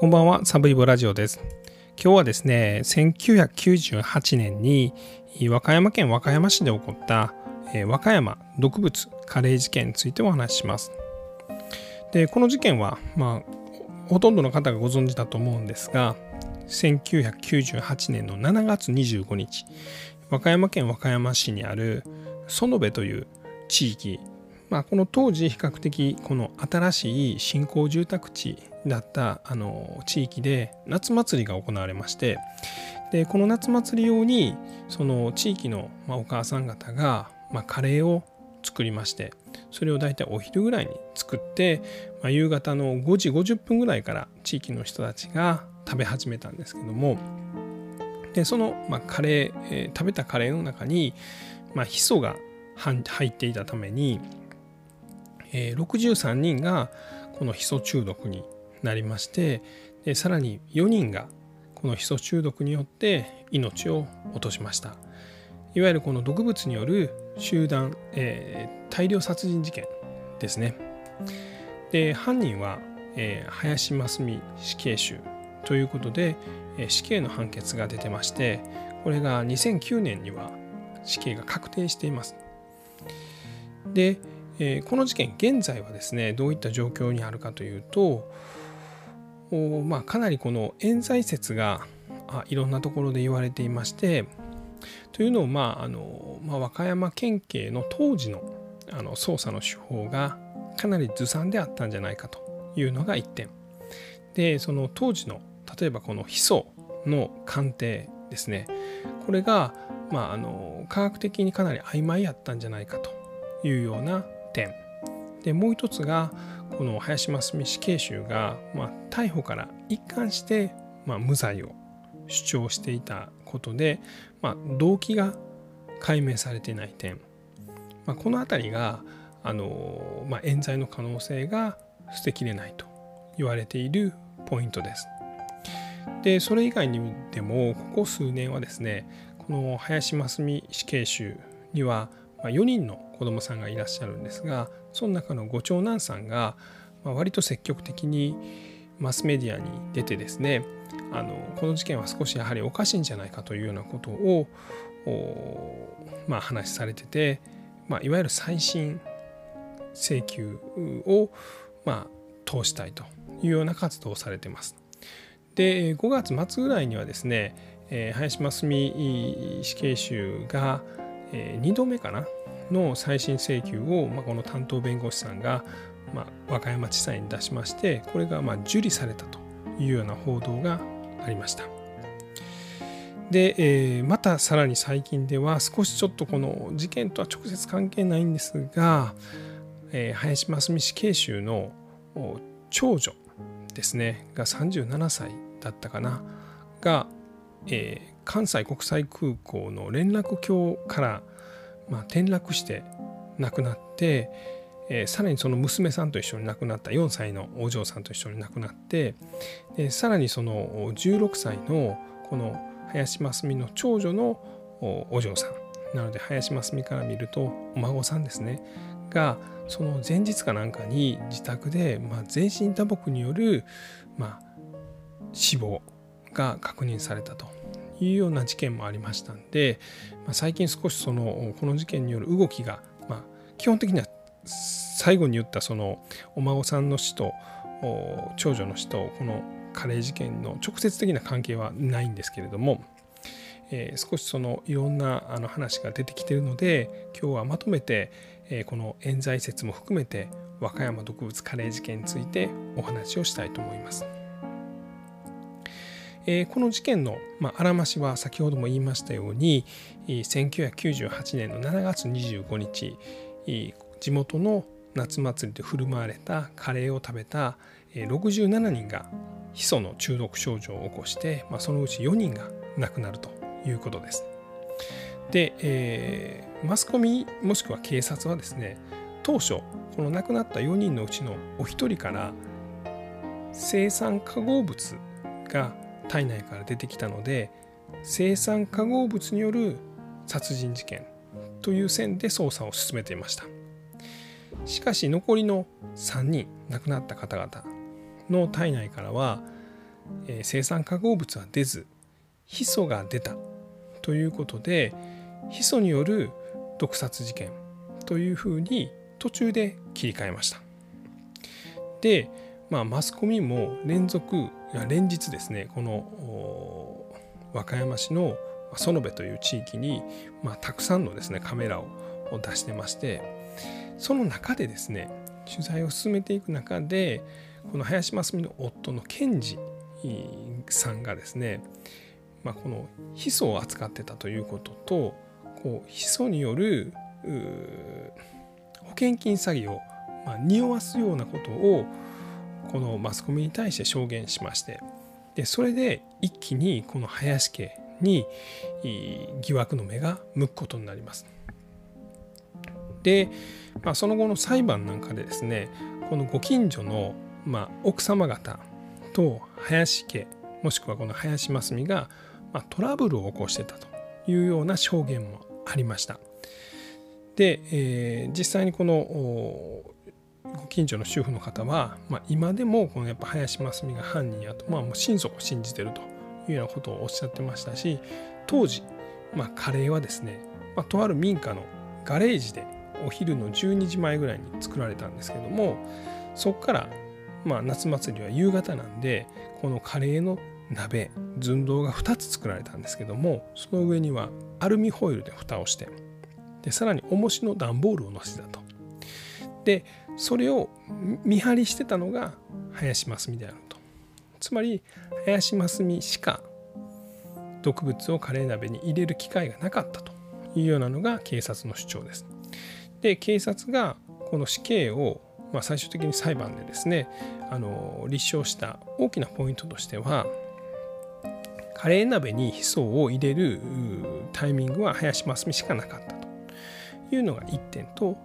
こんばんは、サブイボラジオです。今日はですね、1998年に和歌山県和歌山市で起こった和歌山毒物カレイ事件についてお話しします。で、この事件は、ほとんどの方がご存知だと思うんですが、1998年の7月25日、和歌山県和歌山市にある園部という地域、この当時比較的この新しい新興住宅地だったあの地域で夏祭りが行われまして、でこの夏祭り用にその地域のお母さん方がカレーを作りまして、それをだいたいお昼ぐらいに作って、夕方の5時50分ぐらいから地域の人たちが食べ始めたんですけども、でそのカレー、食べたカレーの中にヒ素が入っていたために63人がこのヒ素中毒になりまして、でさらに4人がこのヒ素中毒によって命を落としました。いわゆるこの毒物による集団、大量殺人事件ですね。で犯人は、林真須美死刑囚ということで、死刑の判決が出てまして、これが2009年には死刑が確定しています。でこの事件現在はですね、どういった状況にあるかというと、かなりこの冤罪説がいろんなところで言われていまして、というのを和歌山県警の当時の捜査の手法がかなりずさんであったんじゃないかというのが一点で、その当時の例えばこのヒ素の鑑定ですね、これが科学的にかなり曖昧やったんじゃないかというような点で、もう一つがこの林真須美死刑囚が、逮捕から一貫して、無罪を主張していたことで、動機が解明されていない点、この辺りが冤罪の可能性が捨てきれないと言われているポイントです。でそれ以外にでもここ数年はですね、この林真須美死刑囚には4人の子供さんがいらっしゃるんですが、その中のご長男さんが割と積極的にマスメディアに出てですね、この事件は少しやはりおかしいんじゃないかというようなことを話されてて、いわゆる再審請求を通したいというような活動をされています。で5月末ぐらいにはですね、林真須美死刑囚が2度目かなの再審請求を、この担当弁護士さんが、和歌山地裁に出しまして、これが受理されたというような報道がありました。で、またさらに最近では少しちょっとこの事件とは直接関係ないんですが、林真須美死刑囚の長女ですねが37歳だったかなが、関西国際空港の連絡橋から転落して亡くなって、さらにその娘さんと一緒に亡くなった4歳のお嬢さんと一緒に亡くなって、でさらにその16歳のこの林真須美の長女のお嬢さんなので、林真須美から見るとお孫さんですねが、その前日かなんかに自宅で全身打撲による死亡が確認されたというような事件もありましたんで、最近少しこの事件による動きが、基本的には最後に言ったそのお孫さんの死と長女の死とこのカレイ事件の直接的な関係はないんですけれども、少しいろんな話が出てきているので、今日はまとめて、この冤罪説も含めて和歌山毒物カレイ事件についてお話をしたいと思います。この事件のあらましは先ほども言いましたように、1998年の7月25日、地元の夏祭りで振る舞われたカレーを食べた67人がヒ素の中毒症状を起こして、そのうち4人が亡くなるということです。で、マスコミもしくは警察はですね、当初この亡くなった4人のうちのお一人から青酸化合物が体内から出てきたので、青酸化合物による殺人事件という線で捜査を進めていました。しかし残りの3人、亡くなった方々の体内からは生産化合物は出ず、ヒ素が出たということで、ヒ素による毒殺事件というふうに途中で切り替えました。で、マスコミも連日ですね、この和歌山市の園部という地域に、たくさんのですねカメラを出してまして、その中でですね取材を進めていく中で、この林真澄の夫の賢治さんがですね、このヒ素を扱ってたということと、ヒ素による保険金詐欺を匂わすようなことをこのマスコミに対して証言しまして、でそれで一気にこの林家に疑惑の目が向くことになります。で、その後の裁判なんかでですね、このご近所の奥様方と林家もしくはこの林真澄がトラブルを起こしてたというような証言もありました。で、実際にこのご近所の主婦の方は、今でもこのやっぱ林真澄が犯人やと、もう心底信じてるというようなことをおっしゃってましたし、当時、カレーはですね、とある民家のガレージでお昼の12時前ぐらいに作られたんですけども、そこから夏祭りは夕方なんで、このカレーの鍋寸胴が2つ作られたんですけども、その上にはアルミホイルで蓋をして、でさらに重しの段ボールを乗せたと。でそれを見張りしてたのが林真澄であると。つまり林真澄しか毒物をカレー鍋に入れる機会がなかったというようなのが警察の主張です。で警察がこの死刑を、最終的に裁判でですね立証した大きなポイントとしては、カレー鍋にヒ素を入れるタイミングは林真澄しかなかったというのが1点と、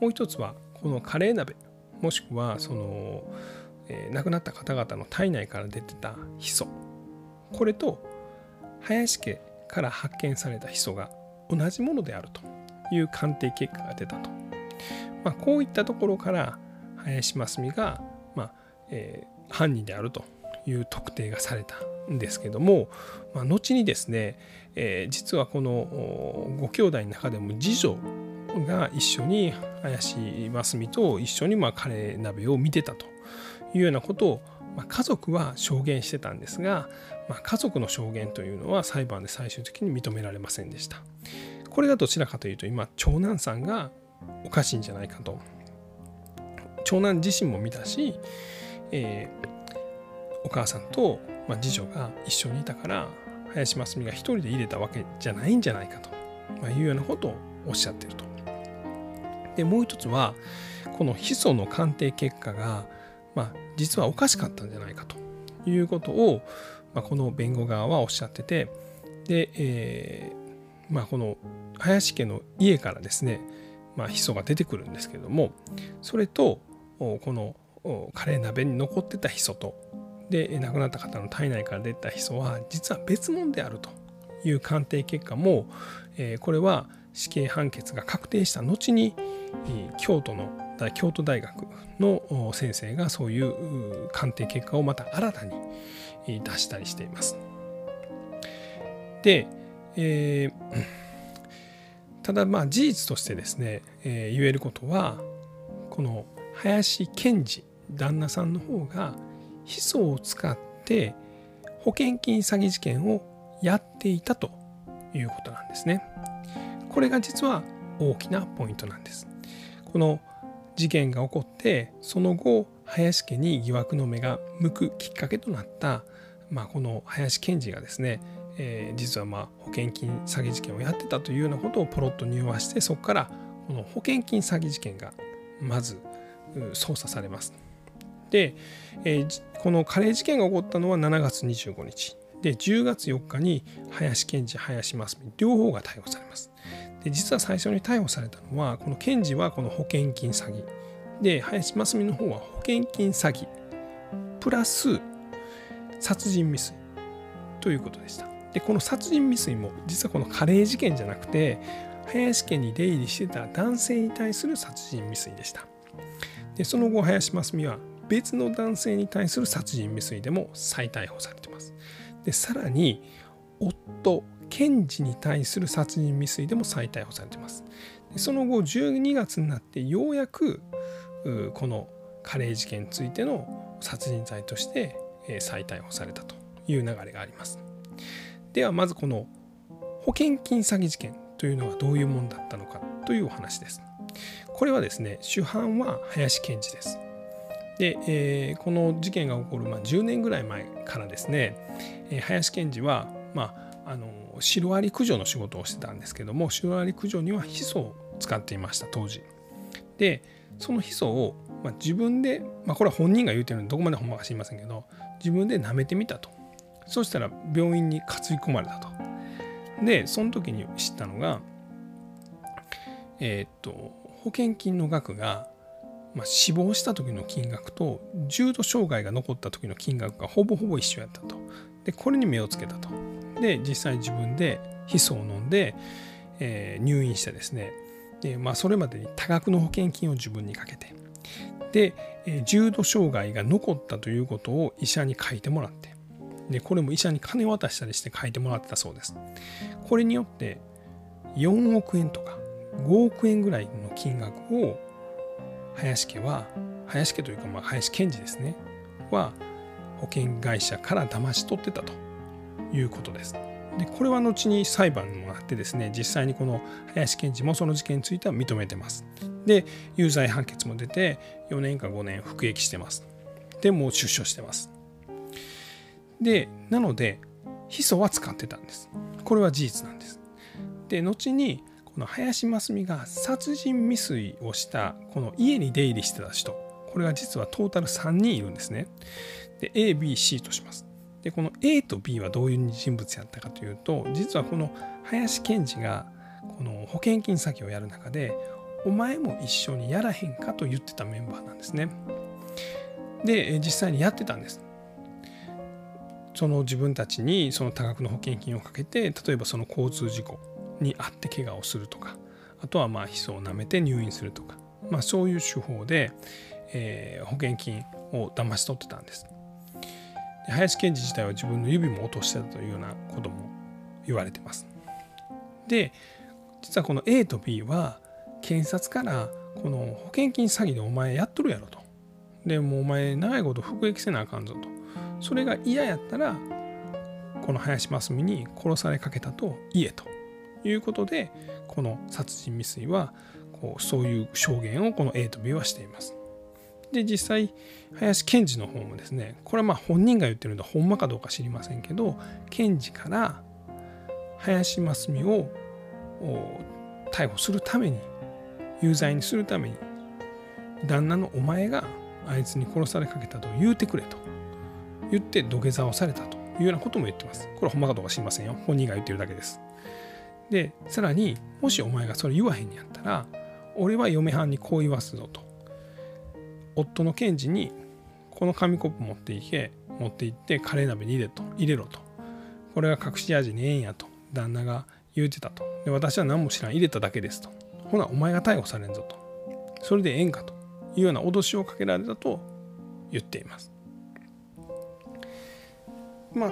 もう一つはこのカレー鍋もしくはその亡くなった方々の体内から出てたヒ素、これと林家から発見されたヒ素が同じものであるという鑑定結果が出たと。こういったところから林真澄が、犯人であるという特定がされたんですけども、後にですね、実はこのご兄弟の中でも次女が一緒に林真澄と一緒にカレー鍋を見てたというようなことを、家族は証言してたんですが、家族の証言というのは裁判で最終的に認められませんでした。これがどちらかというと、今長男さんがおかしいんじゃないかと、長男自身も見たし、お母さんと次女が一緒にいたから、林真澄が一人で入れたわけじゃないんじゃないかと、いうようなことをおっしゃっていると。でもう一つはこのヒ素の鑑定結果が、実はおかしかったんじゃないかということを、この弁護側はおっしゃってて、で、この林家の家からですね、ヒ素が出てくるんですけども、それとこのカレー鍋に残ってたヒ素と、で亡くなった方の体内から出たヒ素は実は別物であるという鑑定結果も、これは死刑判決が確定した後に京都大学の先生がそういう鑑定結果をまた新たに出したりしています。で、ただ事実としてですね、言えることは、この林賢治旦那さんの方がヒ素を使って保険金詐欺事件をやっていたということなんですね。これが実は大きなポイントなんです。この事件が起こってその後林家に疑惑の目が向くきっかけとなった、この林賢治がですね、実は保険金詐欺事件をやってたというようなことをポロッと匂わして、そこからこの保険金詐欺事件がまず捜査されます。で、このカレー事件が起こったのは7月25日で、10月4日に林賢治、林真澄両方が逮捕されます。で実は最初に逮捕されたのは、この賢治はこの保険金詐欺で、林真澄の方は保険金詐欺プラス殺人未遂ということでした。でこの殺人未遂も実はこのカレー事件じゃなくて、林家に出入りしてた男性に対する殺人未遂でした。でその後林真澄は別の男性に対する殺人未遂でも再逮捕されています。で、さらに夫検事に対する殺人未遂でも再逮捕されています。で、その後12月になってようやくこのカレイ事件についての殺人罪として再逮捕されたという流れがあります。ではまずこの保険金詐欺事件というのはどういうものだったのかというお話です。これはですね、主犯は林検事です。で、この事件が起こる10年ぐらい前からですね、林検事はシロアリ駆除の仕事をしてたんですけども、シロアリ駆除にはヒ素を使っていました当時。で、そのヒ素を自分で、これは本人が言うてるのでどこまでほんまか知りませんけど、自分で舐めてみたと。そうしたら病院に担い込まれたと。で、その時に知ったのが、保険金の額が、死亡した時の金額と重度障害が残った時の金額がほぼほぼ一緒やったと。で、これに目をつけたと。で、実際自分でヒ素を飲んで、入院してですね、でそれまでに多額の保険金を自分にかけて、で、重度障害が残ったということを医者に書いてもらって、でこれも医者に金渡したりして書いてもらってたそうです。これによって4億円とか5億円ぐらいの金額を林家というか林検事ですねは保険会社から騙し取ってたということです。でこれは後に裁判もあってですね、実際にこの林検事もその事件については認めてます。で有罪判決も出て4年か5年服役してます。でもう出所してます。でなのでヒ素は使ってたんです。これは事実なんです。で後にこの林真須美が殺人未遂をしたこの家に出入りしてた人、これが実はトータル3人いるんですね。で A、B、C とします。でこの A と B はどういう人物やったかというと、実はこの林検事がこの保険金詐欺をやる中でお前も一緒にやらへんかと言ってたメンバーなんですね。で実際にやってたんです。その自分たちにその多額の保険金をかけて、例えばその交通事故に遭って怪我をするとか、あとはヒ素を舐めて入院するとか、そういう手法で、保険金を騙し取ってたんです。で林検事自体は自分の指も落としてたというようなことも言われてます。で実はこの A と B は検察からこの保険金詐欺でお前やっとるやろと。でもうお前長いこと服役せなあかんぞと。それが嫌やったらこの林真須美に殺されかけたと言えということで、この殺人未遂はそういう証言をこの A と B はしています。で実際林検事の方もですね、これは本人が言ってるのでほんまかどうか知りませんけど、検事から林真須美を逮捕するために、有罪にするために旦那のお前があいつに殺されかけたと言うてくれと言って土下座をされたというようなことも言ってます。これはほんまかどうか知りませんよ。本人が言ってるだけです。で、さらにもしお前がそれ言わへんにやったら、俺は嫁はんにこう言わすぞと。夫の検事にこの紙コップ持って行ってカレー鍋に入れろと。これが隠し味にええんやと旦那が言うてたと。で、私は何も知らん入れただけですと。ほなお前が逮捕されんぞと。それでええんかというような脅しをかけられたと言っています。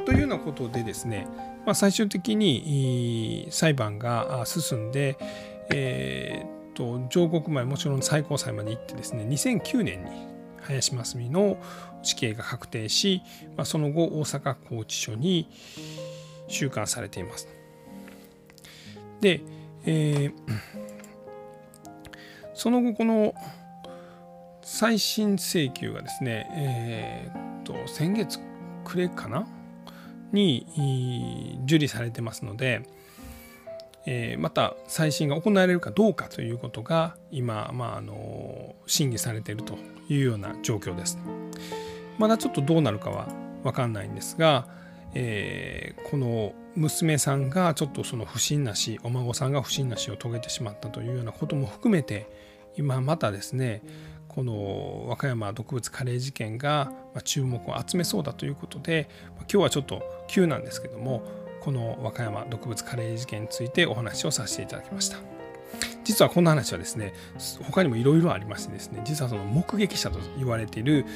というようなことでですね、最終的に裁判が進んで、上告前もちろん最高裁まで行ってですね、2009年に林真須美の死刑が確定し、その後大阪拘置所に収監されています。で、その後この再審請求がですね、先月暮れかなに受理されてますので、また再審が行われるかどうかということが今、審議されているというような状況です。まだちょっとどうなるかは分かんないんですが、この娘さんがちょっとその不審な死、お孫さんが不審な死を遂げてしまったというようなことも含めて、今またですねこの和歌山毒物カレイ事件が注目を集めそうだということで、今日はちょっと急なんですけども、この和歌山毒物カレイ事件についてお話をさせていただきました。実はこの話はですね、他にもいろいろありましてですね、実はその目撃者と言われている、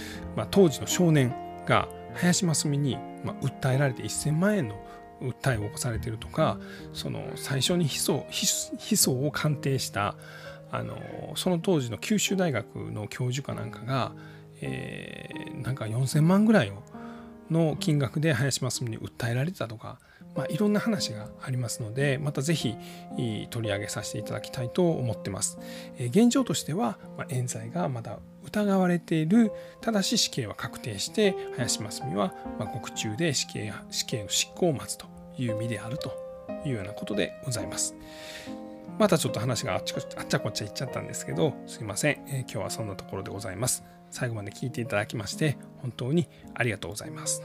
当時の少年が林真澄に訴えられて1000万円の訴えを起こされているとか、その最初にヒ素を鑑定したその当時の九州大学の教授かなんかが、なんか4000万ぐらいの金額で林真澄に訴えられてたとか、いろんな話がありますので、またぜひ取り上げさせていただきたいと思ってます。現状としては、冤罪がまだ疑われている。ただし死刑は確定して、林真澄は獄中で死刑の執行を待つという身であるというようなことでございます。またちょっと話があっちゃこっちゃいっちゃったんですけど、すいません。今日はそんなところでございます。最後まで聞いていただきまして本当にありがとうございます。